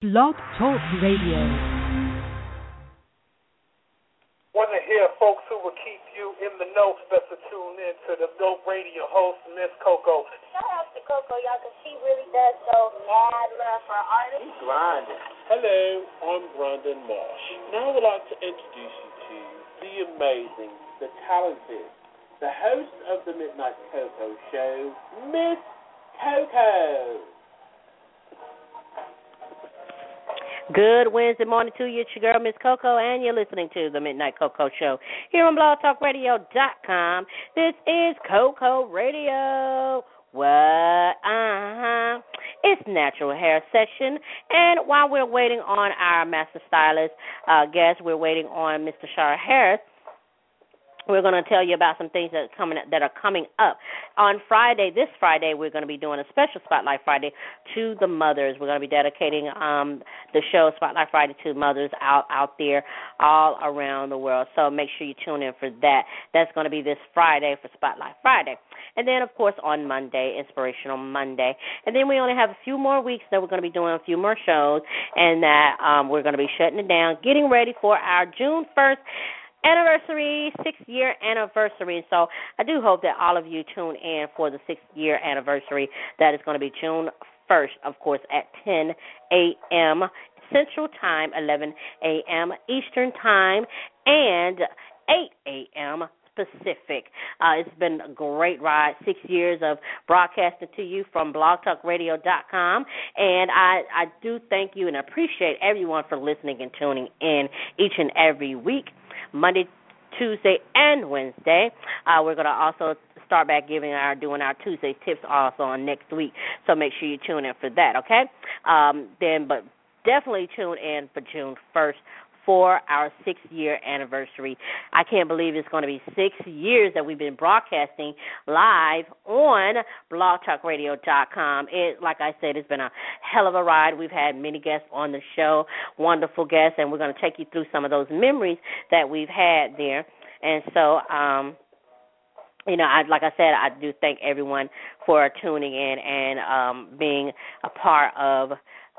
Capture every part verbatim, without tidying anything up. Blog Talk Radio. Want to hear folks who will keep you in the know, special tune in to the dope radio host, Miss Coco. Shout out to Coco, y'all, because she really does show mad love for artists. She's grinding. Hello, I'm Brandon Marsh. Now I would like to introduce you to the amazing, the talented, the host of the Midnight Coco Show, Miss Coco. Good Wednesday morning to you. It's your girl, Miss Coco, and you're listening to The Midnight Coco Show here on blog talk radio dot com. This is Coco Radio. What? Uh-huh. It's natural hair session, and while we're waiting on our master stylist uh, guest, we're waiting on Miss TaShara Harris. We're going to tell you about some things that are coming that are coming up on Friday. This Friday, we're going to be doing a special Spotlight Friday to the mothers. We're going to be dedicating um, the show Spotlight Friday to mothers out, out there all around the world. So make sure you tune in for that. That's going to be this Friday for Spotlight Friday. And then, of course, on Monday, Inspirational Monday. And then we only have a few more weeks that we're going to be doing a few more shows, and that um, we're going to be shutting it down, getting ready for our June first anniversary, sixth-year anniversary. So I do hope that all of you tune in for the sixth-year anniversary. That is going to be June first, of course, at ten a.m. Central Time, eleven a.m. Eastern Time, and eight a.m. Pacific. Uh, it's been a great ride, six years of broadcasting to you from blog talk radio dot com, and I, I do thank you and appreciate everyone for listening and tuning in each and every week, Monday, Tuesday, and Wednesday. Uh, we're going to also start back giving our doing our Tuesday tips also on next week, so make sure you tune in for that, okay? Um, then, but definitely tune in for June first. For our six-year anniversary. I can't believe it's going to be six years that we've been broadcasting live on blog talk radio dot com. It, like I said, it's been a hell of a ride. We've had many guests on the show, wonderful guests, and we're going to take you through some of those memories that we've had there. And so, um, you know, I, like I said, I do thank everyone for tuning in and um, being a part of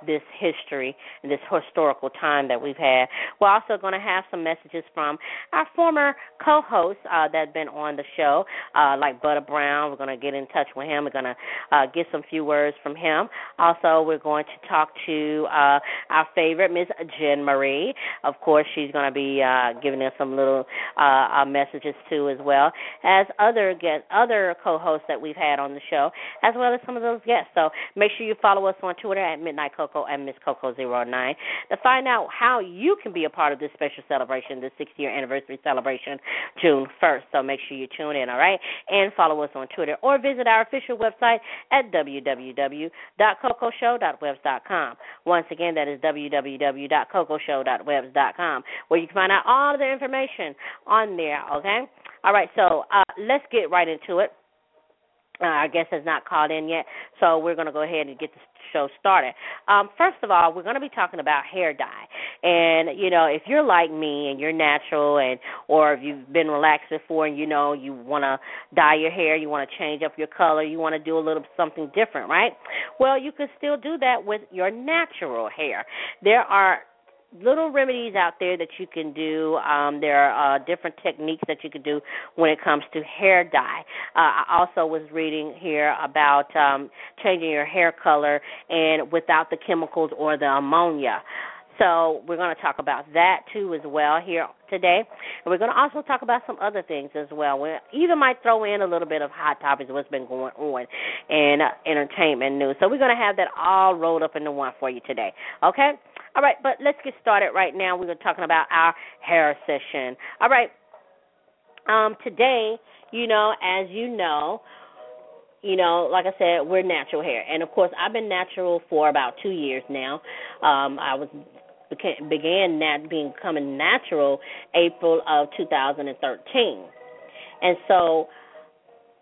this history and this historical time that we've had. We're also going to have some messages from our former co-hosts uh, that have been on the show, uh, like Butter Brown. We're going to get in touch with him. We're going to uh, get some few words from him. Also, we're going to talk to uh, our favorite, Miss Jen Marie. Of course, she's going to be uh, giving us some little uh, messages, too, as well, as other guests, other co-hosts that we've had on the show, as well as some of those guests. So make sure you follow us on Twitter at Midnight Coco and Miss Coco zero nine to find out how you can be a part of this special celebration, this sixth-year anniversary celebration, June first. So make sure you tune in, all right, and follow us on Twitter or visit our official website at w w w dot coco show dot webs dot com. Once again, that is w w w dot coco show dot webs dot com, where you can find out all of the information on there, okay? All right, so uh, let's get right into it. Uh, our guest has not called in yet, so we're going to go ahead and get the show started. Um, first of all, we're going to be talking about hair dye. And, you know, if you're like me and you're natural, and or if you've been relaxed before and, you know, you want to dye your hair, you want to change up your color, you want to do a little something different, right? Well, you can still do that with your natural hair. There are little remedies out there that you can do. Um, there are uh, different techniques that you can do when it comes to hair dye. Uh, I also was reading here about um, changing your hair color and without the chemicals or the ammonia. So we're going to talk about that, too, as well here today. And we're going to also talk about some other things as well. We even might throw in a little bit of hot topics of what's been going on in uh, entertainment news. So we're going to have that all rolled up into one for you today, okay? All right, but let's get started right now. We're talking about our hair session. All right, um, today, you know, as you know, you know, like I said, we're natural hair. And, of course, I've been natural for about two years now. Um, I was became, began nat- becoming natural April of two thousand thirteen. And so,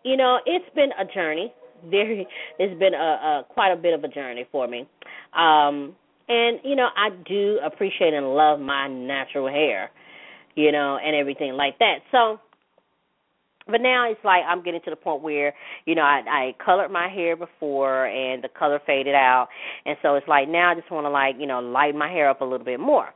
you know, it's been a journey. Very, it's been a, a quite a bit of a journey for me. Um And, you know, I do appreciate and love my natural hair, you know, and everything like that. So But now it's like I'm getting to the point where, you know, I, I colored my hair before and the color faded out. And so it's like now I just want to, like, you know, light my hair up a little bit more.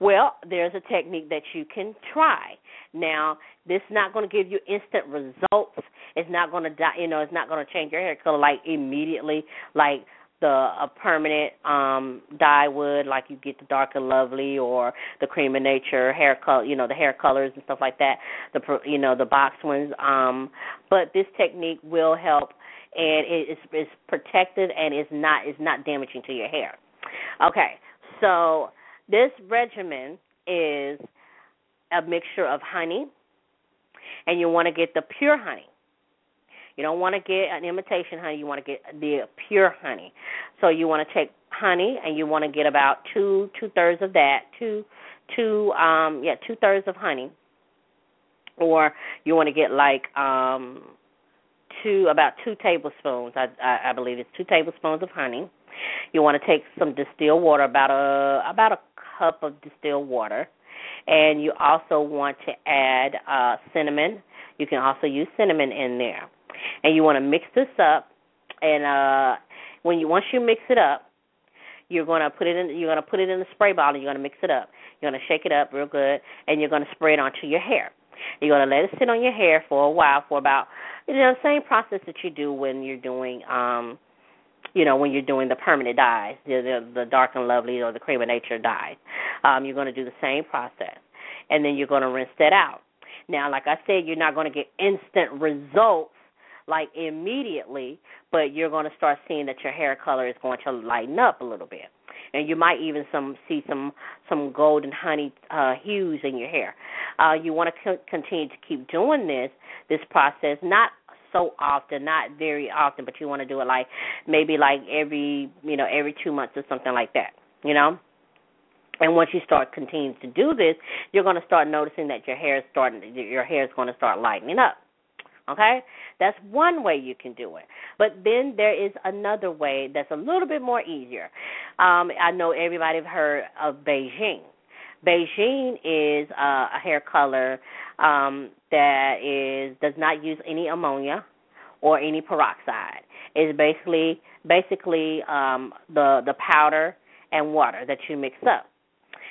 Well, there's a technique that you can try. Now, this is not going to give you instant results. It's not going to, die, you know, it's not going to change your hair color like immediately, like the a permanent um, dye would, like you get the Dark and Lovely or the Cream of Nature hair color, you know, the hair colors and stuff like that. The you know the box ones, um, but this technique will help, and it's it's protected and it's not it's not damaging to your hair. Okay, so. This regimen is a mixture of honey, and you want to get the pure honey. You don't want to get an imitation honey. You want to get the pure honey. So you want to take honey, and you want to get about two two-thirds of that, two, two, um, yeah, two-thirds of honey. Or you want to get like um, two, about two tablespoons, I, I, I believe it's two tablespoons of honey. You want to take some distilled water, about a about a cup of distilled water, and you also want to add uh, cinnamon. You can also use cinnamon in there, and you want to mix this up. And uh, when you once you mix it up, you're going to put it in. You're going to put it in the spray bottle. You're going to mix it up. You're going to shake it up real good, and you're going to spray it onto your hair. You're going to let it sit on your hair for a while, for about you know the same process that you do when you're doing. Um, You know, when you're doing the permanent dyes, the, the, the Dark and Lovely or the Cream of Nature dyes, um, you're going to do the same process. And then you're going to rinse that out. Now, like I said, you're not going to get instant results, like, immediately, but you're going to start seeing that your hair color is going to lighten up a little bit. And you might even some see some, some golden honey uh, hues in your hair. Uh, you want to co- continue to keep doing this, this process, not so often, not very often, but you want to do it like maybe like every, you know, every two months or something like that, you know. And once you start continuing to do this, you're going to start noticing that your hair is starting, your hair is going to start lightening up, okay? That's one way you can do it. But then there is another way that's a little bit more easier. Um, I know everybody have heard of Bigen. Bigen is uh, a hair color um, that is does not use any ammonia or any peroxide. It's basically basically um, the the powder and water that you mix up.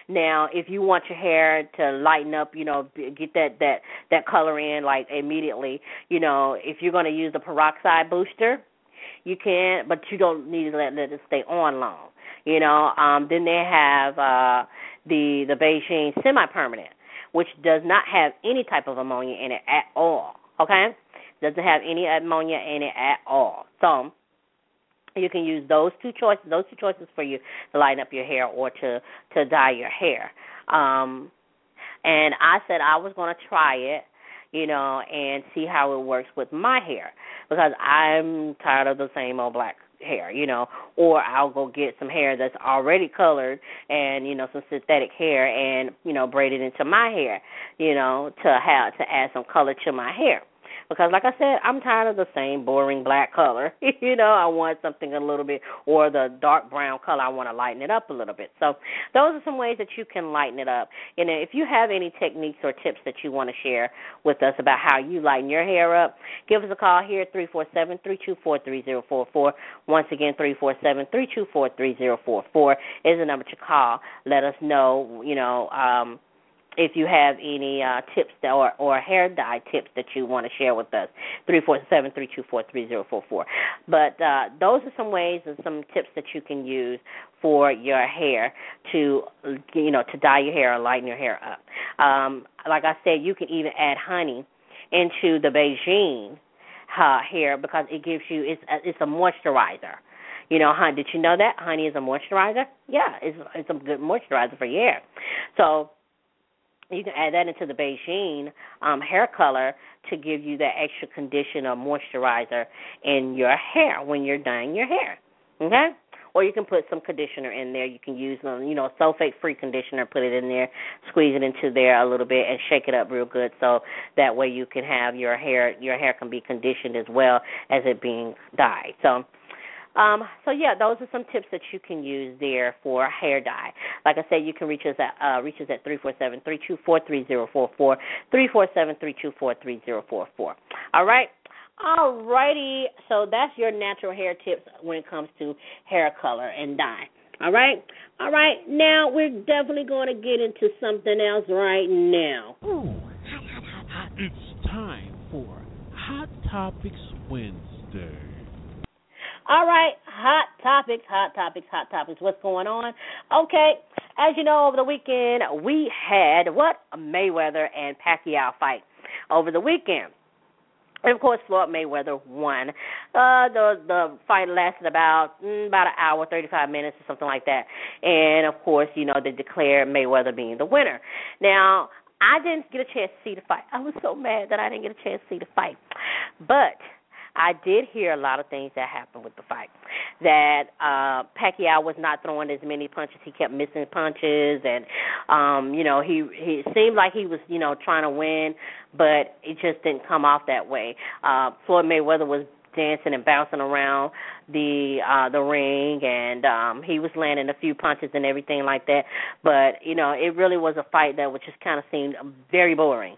Now, if you want your hair to lighten up, you know, get that, that, that color in like immediately. You know, if you're going to use the peroxide booster, you can, but you don't need to let, let it stay on long. You know, um, then they have uh, the the Beijing semi-permanent, which does not have any type of ammonia in it at all, okay? Doesn't have any ammonia in it at all. So you can use those two choices, those two choices for you to lighten up your hair or to, to dye your hair. Um, and I said I was going to try it, you know, and see how it works with my hair because I'm tired of the same old black hair, you know, or I'll go get some hair that's already colored and, you know, some synthetic hair and, you know, braid it into my hair, you know, to have to add some color to my hair. Because, like I said, I'm tired of the same boring black color. You know, I want something a little bit, or the dark brown color, I want to lighten it up a little bit. So those are some ways that you can lighten it up. And if you have any techniques or tips that you want to share with us about how you lighten your hair up, give us a call here at three four seven, three two four, three zero four four. Once again, three four seven, three two four, three zero four four is the number to call. Let us know, you know, um, if you have any uh, tips that, or, or hair dye tips that you want to share with us, three four seven, three two four, three zero four four. But uh, those are some ways and some tips that you can use for your hair to, you know, to dye your hair or lighten your hair up. Um, like I said, you can even add honey into the Beijing uh, hair because it gives you, it's, it's a moisturizer. You know, honey, did you know that? Honey is a moisturizer? Yeah, it's, it's a good moisturizer for your hair. So, you can add that into the Beijing um, hair color to give you that extra condition or moisturizer in your hair when you're dyeing your hair, okay? Or you can put some conditioner in there. You can use, you know, sulfate-free conditioner, put it in there, squeeze it into there a little bit, and shake it up real good so that way you can have your hair, your hair can be conditioned as well as it being dyed. So Um, so, yeah, those are some tips that you can use there for hair dye. Like I said, you can reach us at, uh, reach us at three four seven, three two four, three zero four four, three four seven, three two four, three zero four four. All right? All righty. So that's your natural hair tips when it comes to hair color and dye. All right? All right. Now, we're definitely going to get into something else right now. Ooh, hot, hot, hot, hot. It's time for Hot Topics Wednesday. All right, hot topics, hot topics, hot topics. What's going on? Okay, as you know, over the weekend, we had what? A Mayweather and Pacquiao fight over the weekend. And, of course, Floyd Mayweather won. Uh, the the fight lasted about mm, about an hour, thirty-five minutes or something like that. And, of course, you know, they declared Mayweather being the winner. Now, I didn't get a chance to see the fight. I was so mad that I didn't get a chance to see the fight. But I did hear a lot of things that happened with the fight, that uh, Pacquiao was not throwing as many punches. He kept missing punches, and, um, you know, he, he seemed like he was, you know, trying to win, but it just didn't come off that way. Uh, Floyd Mayweather was dancing and bouncing around the uh, the ring, and um, he was landing a few punches and everything like that. But, you know, it really was a fight that was just kind of seemed very boring,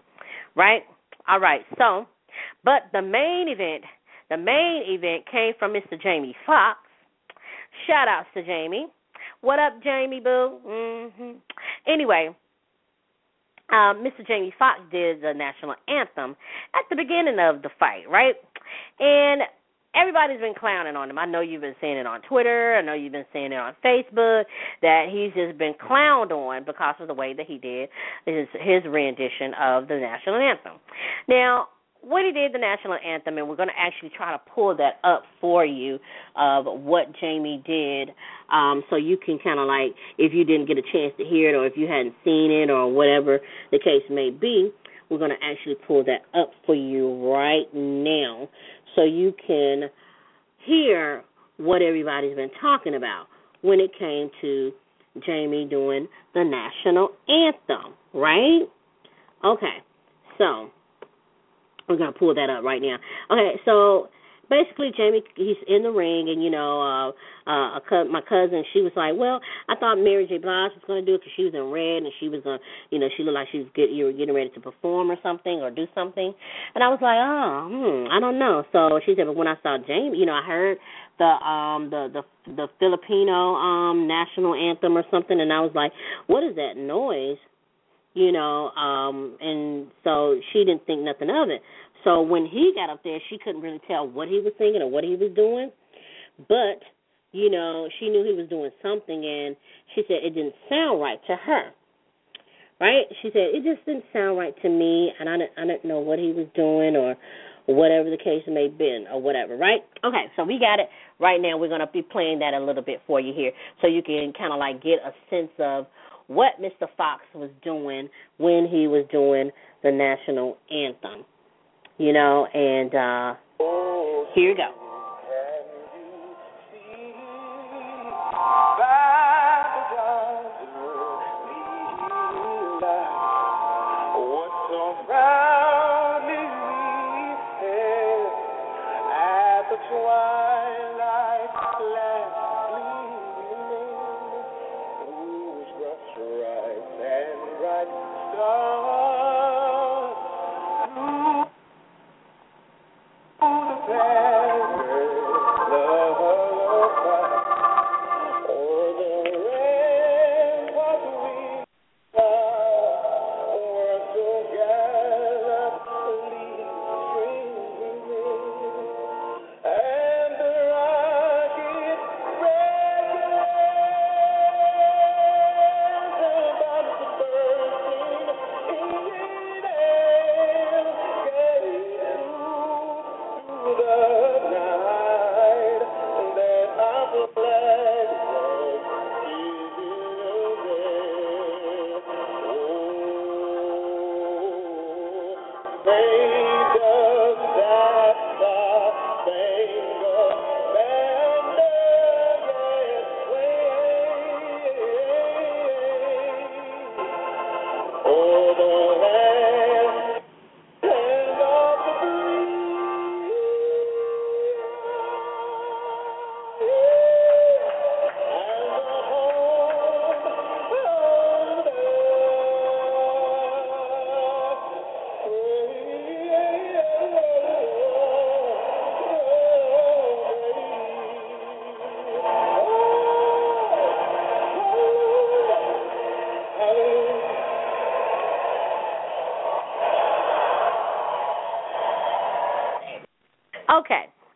right? All right, so, but the main event... The main event came from Mister Jamie Foxx. Shout outs to Jamie. What up, Jamie Boo? Mm-hmm. Anyway, uh, Mister Jamie Foxx did the national anthem at the beginning of the fight, right? And everybody's been clowning on him. I know you've been seeing it on Twitter. I know you've been seeing it on Facebook, that he's just been clowned on because of the way that he did his, his rendition of the national anthem. Now, when he did the national anthem, and we're going to actually try to pull that up for you of what Jamie did, um, so you can kind of like, if you didn't get a chance to hear it or if you hadn't seen it or whatever the case may be, we're going to actually pull that up for you right now so you can hear what everybody's been talking about when it came to Jamie doing the national anthem, right? Okay, so we're going to pull that up right now. Okay, so basically Jamie, he's in the ring, and, you know, uh, uh, co- my cousin, she was like, well, I thought Mary J. Blige was going to do it because she was in red, and she was going to, you know, she looked like she was get, you were getting ready to perform or something or do something. And I was like, oh, hmm, I don't know. So she said, but when I saw Jamie, you know, I heard the um the, the, the Filipino um national anthem or something, and I was like, what is that noise? You know, um, and so she didn't think nothing of it. So when he got up there, she couldn't really tell what he was singing or what he was doing. But, you know, she knew he was doing something, and she said it didn't sound right to her, right? She said it just didn't sound right to me, and I didn't, I didn't know what he was doing or whatever the case may have been or whatever, right? Okay, so we got it right now. We're going to be playing that a little bit for you here so you can kind of like get a sense of what Mister Foxx was doing when he was doing the national anthem, you know, and uh, here you go.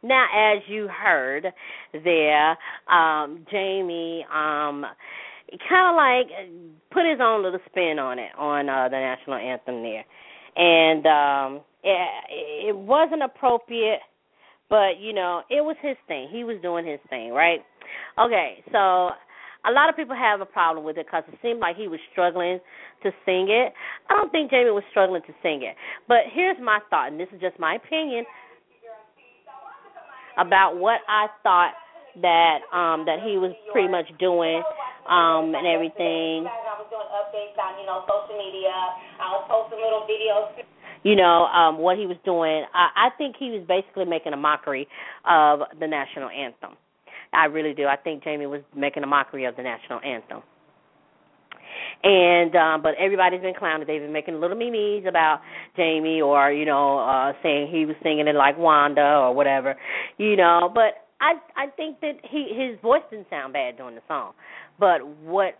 Now, as you heard there, um, Jamie um, kind of like put his own little spin on it, on uh, the national anthem there. And um, it, it wasn't appropriate, but, you know, it was his thing. He was doing his thing, right? Okay, so a lot of people have a problem with it because it seemed like he was struggling to sing it. I don't think Jamie was struggling to sing it. But here's my thought, and this is just my opinion, about what I thought that um, that he was pretty much doing um, and everything. I was doing updates on, you know, social media. I was posting little videos. You know, um, what he was doing. I, I think he was basically making a mockery of the national anthem. I really do. I think Jamie was making a mockery of the national anthem. And um, but everybody's been clowning. They've been making little memes about Jamie, or, you know, uh, saying he was singing it like Wanda or whatever, you know. But I I think that he his voice didn't sound bad during the song. But what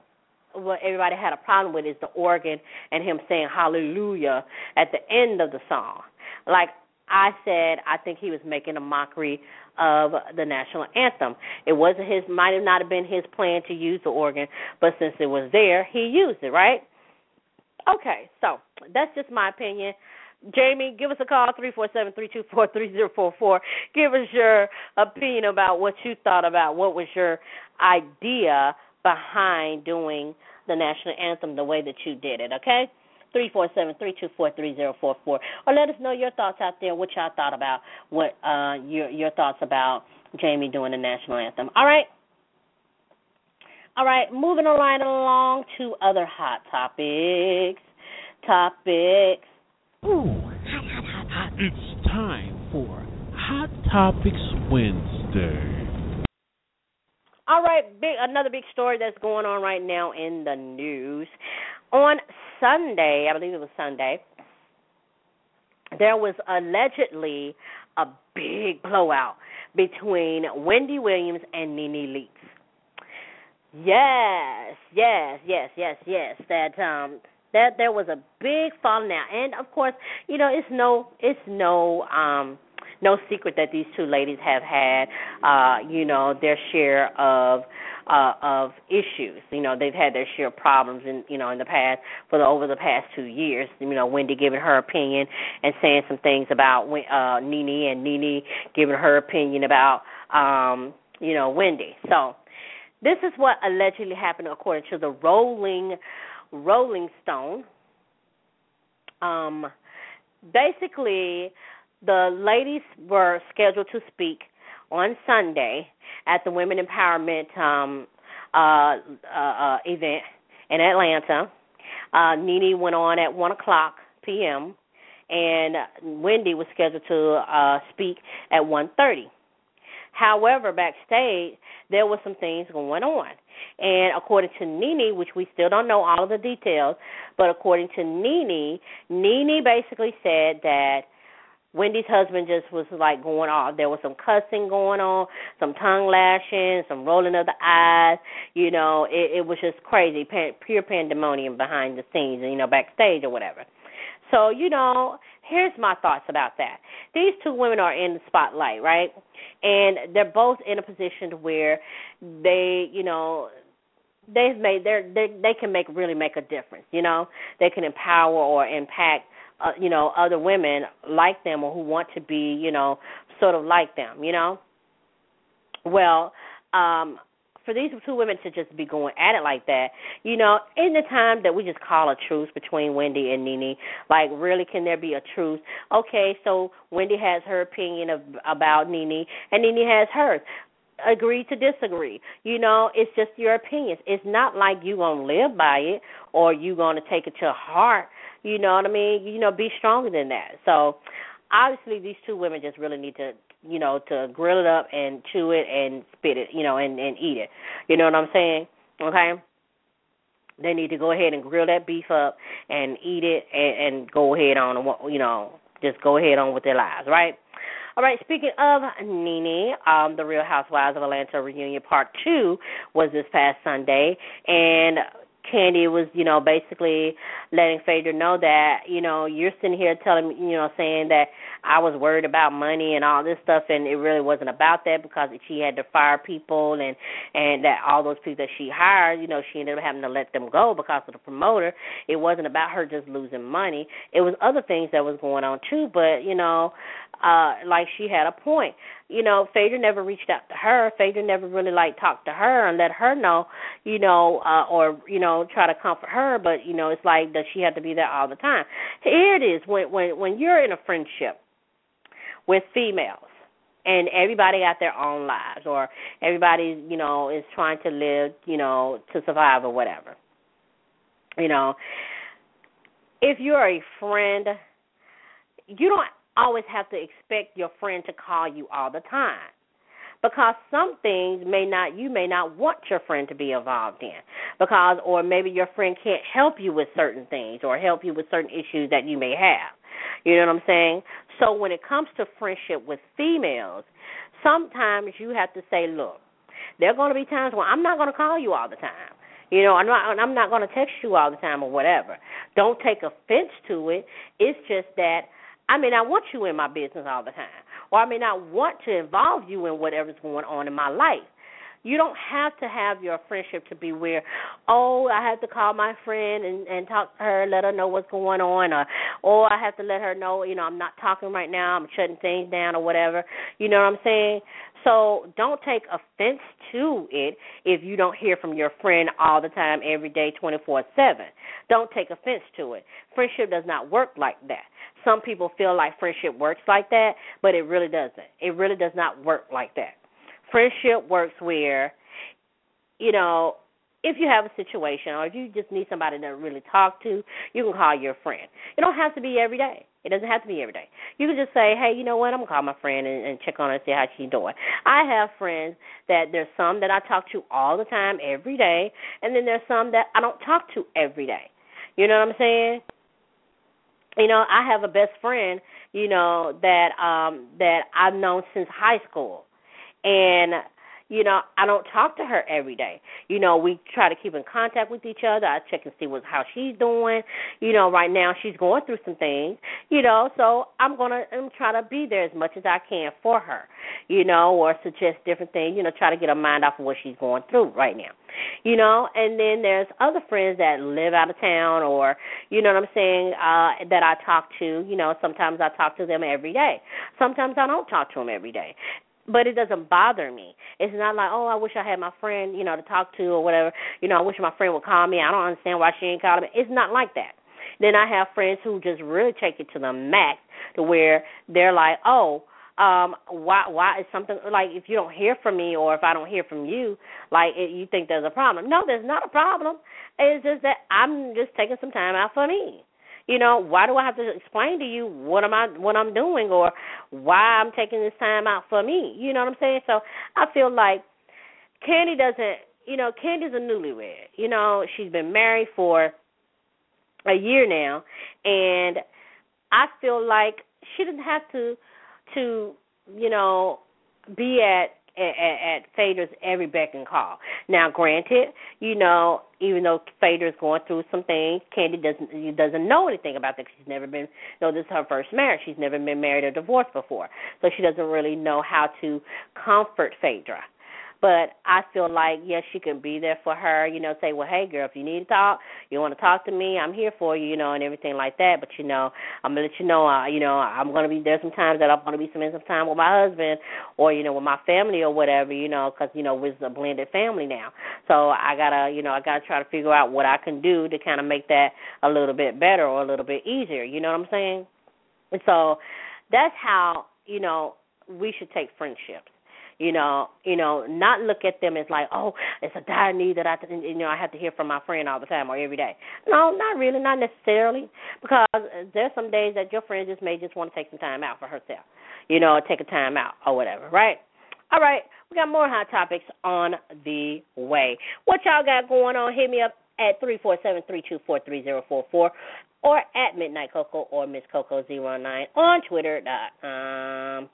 what everybody had a problem with is the organ and him saying hallelujah at the end of the song. Like I said, I think he was making a mockery of the national anthem. It wasn't his, might have not have been his plan to use the organ, but since it was there, he used it, right? Okay, so that's just my opinion. Jamie, give us a call, three four seven, three two four, three zero four four. Give us your opinion about what you thought about, what was your idea behind doing the national anthem the way that you did it, okay? three four seven, three two four, three zero four four. Or let us know your thoughts out there, what y'all thought about, what uh, your your thoughts about Jamie doing the national anthem. All right? All right, moving right along to other hot topics. Topics. Ooh, hot, hot, hot, hot. It's time for Hot Topics Wednesday. All right, big, another big story that's going on right now in the news. On Sunday, I believe it was Sunday, there was allegedly a big blowout between Wendy Williams and NeNe Leakes. Yes, yes, yes, yes, yes. That um, that there was a big falling out, and of course, you know, it's no, it's no, um, no secret that these two ladies have had, uh, you know, their share of. Uh, of issues. You know, they've had their share of problems in, you know, in the past, for the, over the past two years. You know, Wendy giving her opinion and saying some things about uh, NeNe, and NeNe giving her opinion about, um, you know, Wendy. So this is what allegedly happened according to the Rolling, Rolling Stone. Um, basically, the ladies were scheduled to speak on Sunday at the Women Empowerment um, uh, uh, uh, event in Atlanta. Uh, NeNe went on at one o'clock p.m., and Wendy was scheduled to uh, speak at one thirty. However, backstage, there were some things going on. And according to NeNe, which we still don't know all of the details, but according to NeNe, NeNe basically said that Wendy's husband just was, like, going off. There was some cussing going on, some tongue lashing, some rolling of the eyes. You know, it, it was just crazy, pan, pure pandemonium behind the scenes, you know, backstage or whatever. So, you know, here's my thoughts about that. These two women are in the spotlight, right? And they're both in a position where they, you know, they've made their, they, they can make really make a difference, you know. They can empower or impact Uh, you know, other women like them, or who want to be, you know, sort of like them, you know. Well, um, for these two women to just be going at it like that, you know, in the time that we just call a truce between Wendy and NeNe, like, really, can there be a truce? Okay, so Wendy has her opinion of, about NeNe, and NeNe has hers. Agree to disagree. You know, it's just your opinions. It's not like you're going to live by it or you're going to take it to heart. You know what I mean? You know, be stronger than that. So, obviously, these two women just really need to, you know, to grill it up and chew it and spit it, you know, and, and eat it. You know what I'm saying? Okay? They need to go ahead and grill that beef up and eat it and, and go ahead on, you know, just go ahead on with their lives, right? All right, speaking of NeNe, um, the Real Housewives of Atlanta reunion part two was this past Sunday, and Kandi was, you know, basically letting Phaedra know that, you know, you're sitting here telling me, you know, saying that I was worried about money and all this stuff, and it really wasn't about that because she had to fire people and, and that all those people that she hired, you know, she ended up having to let them go because of the promoter. It wasn't about her just losing money. It was other things that was going on too, but, you know, uh, like she had a point. You know, Phaedra never reached out to her. Phaedra never really, like, talked to her and let her know, you know, uh, or, you know, try to comfort her. But, you know, it's like, does she have to be there all the time? Here it is. When, when, when you're in a friendship with females and everybody got their own lives or everybody, you know, is trying to live, you know, to survive or whatever, you know, if you're a friend, you don't always have to expect your friend to call you all the time because some things may not you may not want your friend to be involved in because or maybe your friend can't help you with certain things or help you with certain issues that you may have. You know what I'm saying? So when it comes to friendship with females, sometimes you have to say, look, there are going to be times when I'm not going to call you all the time. You know, I'm not, I'm not going to text you all the time or whatever. Don't take offense to it. It's just that I mean, I want you in my business all the time, or I may not want to involve you in whatever's going on in my life. You don't have to have your friendship to be where, oh, I have to call my friend and, and talk to her, let her know what's going on, or oh, I have to let her know, you know, I'm not talking right now, I'm shutting things down or whatever. You know what I'm saying? So don't take offense to it if you don't hear from your friend all the time, every day, twenty-four seven. Don't take offense to it. Friendship does not work like that. Some people feel like friendship works like that, but it really doesn't. It really does not work like that. Friendship works where, you know, if you have a situation or if you just need somebody to really talk to, you can call your friend. It don't have to be every day. It doesn't have to be every day. You can just say, hey, you know what, I'm going to call my friend and, and check on her and see how she's doing. I have friends that there's some that I talk to all the time, every day, and then there's some that I don't talk to every day. You know what I'm saying? You know, I have a best friend, you know, that um, that I've known since high school. And, you know, I don't talk to her every day. You know, we try to keep in contact with each other. I check and see what, how she's doing. You know, right now she's going through some things, you know, so I'm going to I'm trying to be there as much as I can for her, you know, or suggest different things, you know, try to get her mind off of what she's going through right now, you know. And then there's other friends that live out of town or, you know what I'm saying, uh, that I talk to. You know, sometimes I talk to them every day. Sometimes I don't talk to them every day. But it doesn't bother me. It's not like, oh, I wish I had my friend, you know, to talk to or whatever. You know, I wish my friend would call me. I don't understand why she ain't calling me. It's not like that. Then I have friends who just really take it to the max to where they're like, oh, um, why why is something, like if you don't hear from me or if I don't hear from you, like it, you think there's a problem. No, there's not a problem. It's just that I'm just taking some time out for me. You know, why do I have to explain to you what am I what I'm doing or why I'm taking this time out for me? You know what I'm saying? So I feel like Kandi doesn't, you know, Kandi's a newlywed. You know, she's been married for a year now, and I feel like she doesn't have to, to you know, be at, at, at Phaedra's every beck and call. Now, granted, you know, even though Phaedra's going through some things, Kandi doesn't doesn't know anything about that. She's never been, you know, this is her first marriage. She's never been married or divorced before. So she doesn't really know how to comfort Phaedra. But I feel like, yes, she can be there for her, you know, say, well, hey, girl, if you need to talk, you want to talk to me, I'm here for you, you know, and everything like that. But, you know, I'm going to let you know, uh, you know, I'm going to be there sometimes that I'm going to be spending some time with my husband or, you know, with my family or whatever, you know, because, you know, we're a blended family now. So I got to, you know, I got to try to figure out what I can do to kind of make that a little bit better or a little bit easier, you know what I'm saying? And so that's how, you know, we should take friendships. You know, you know, not look at them as like, oh, it's a dire need that I, you know, I have to hear from my friend all the time or every day. No, not really, not necessarily, because there's some days that your friend just may just want to take some time out for herself, you know, or take a time out or whatever, right? All right, we got more hot topics on the way. What y'all got going on? Hit me up at three four seven, three two four, three zero four four or at Midnight Coco or Miss Coco zero nine on Twitter dot com.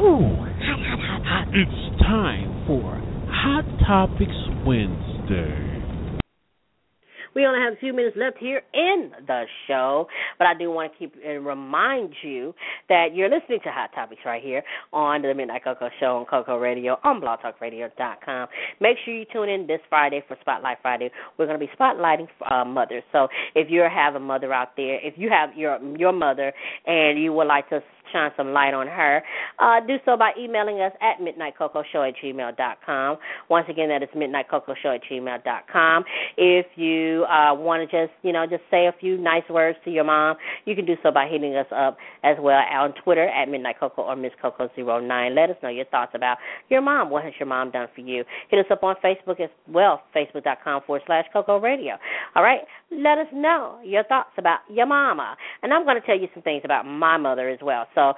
Ooh, hot, hot, hot, hot. It's time for Hot Topics Wednesday. We only have a few minutes left here in the show, but I do want to keep and remind you that you're listening to Hot Topics right here on the Midnight Coco Show on Coco Radio on blog talk radio dot com. Make sure you tune in this Friday for Spotlight Friday. We're going to be spotlighting uh, mothers. So if you have a mother out there, if you have your your mother and you would like to shine some light on her, uh, do so by emailing us at midnight coco show at gmail dot com. Once again, that is midnight coco show at gmail dot com. If you uh, want to just, you know, just say a few nice words to your mom, you can do so by hitting us up as well on Twitter at midnightcoco or miss coco zero nine. Let us know your thoughts about your mom. What has your mom done for you? Hit us up on Facebook as well, facebook dot com forward slash coco radio. All right, let us know your thoughts about your mama. And I'm going to tell you some things about my mother as well. So So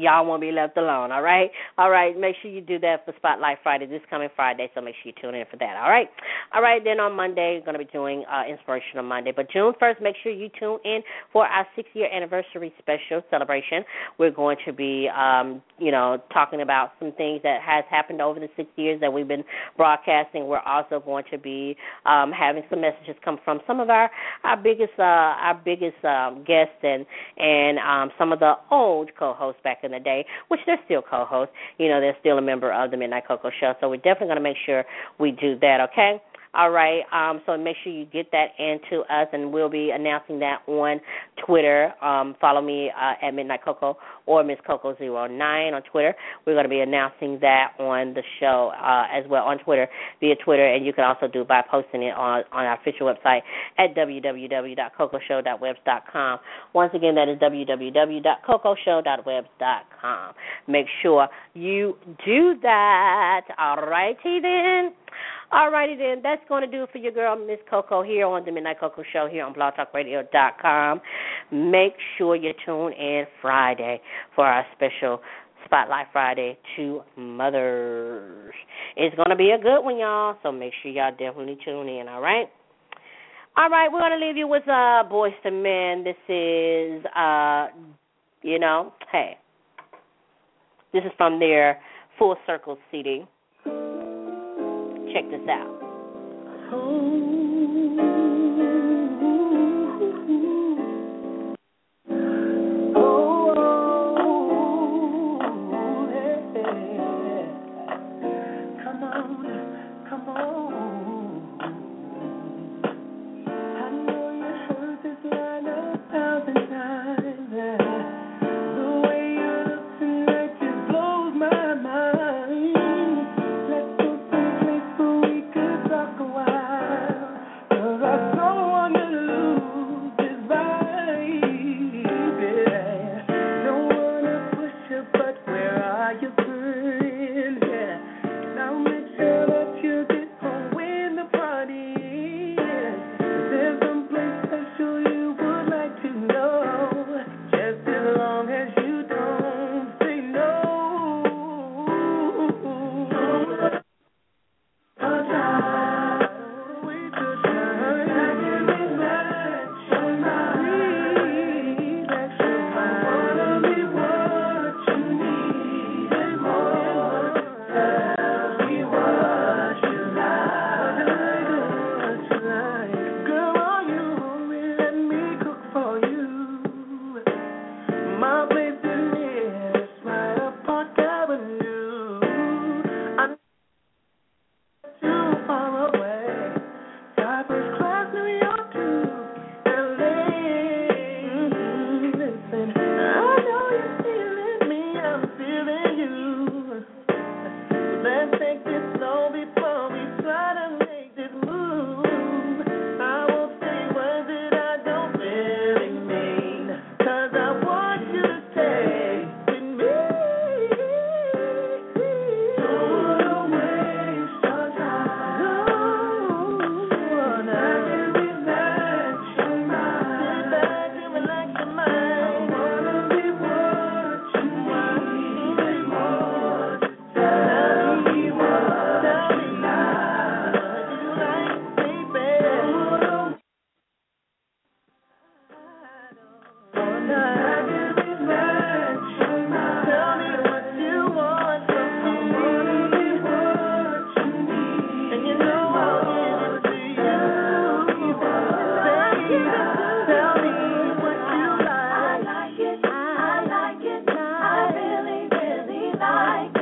y'all won't be left alone, all right? All right, make sure you do that for Spotlight Friday this coming Friday, so make sure you tune in for that, all right? All right, then on Monday, we're going to be doing uh, Inspirational Monday. But June first, make sure you tune in for our six-year anniversary special celebration. We're going to be, um, you know, talking about some things that has happened over the six years that we've been broadcasting. We're also going to be um, having some messages come from some of our, our biggest uh, our biggest um, guests and, and um, some of the old co-hosts back in the day, which they're still co-hosts. You know, they're still a member of the Midnight Coco Show, so we're definitely going to make sure we do that, okay? All right, um, so make sure you get that into us, and we'll be announcing that on Twitter. Um, follow me uh, at Midnight Coco or Miss Coco zero nine on Twitter. We're going to be announcing that on the show uh, as well on Twitter, via Twitter, and you can also do by posting it on, on our official website at w w w dot coco show dot webs dot com. Once again, that is w w w dot coco show dot webs dot com. Make sure you do that. All righty then. All righty then. That's going to do it for your girl, Miss Coco, here on the Midnight Coco Show here on blog talk radio dot com. Make sure you tune in Friday for our special Spotlight Friday to mothers. It's going to be a good one, y'all, so make sure y'all definitely tune in, all right? All right, we're going to leave you with uh, Boyz two Men. This is, uh, you know, hey, this is from their Full Circle C D. Check this out. Oh, oh, oh, hey, hey. Come on, come on. I know you heard this line a thousand times. The way you're looking at you blows my mind. But I don't want to lose this vibe. like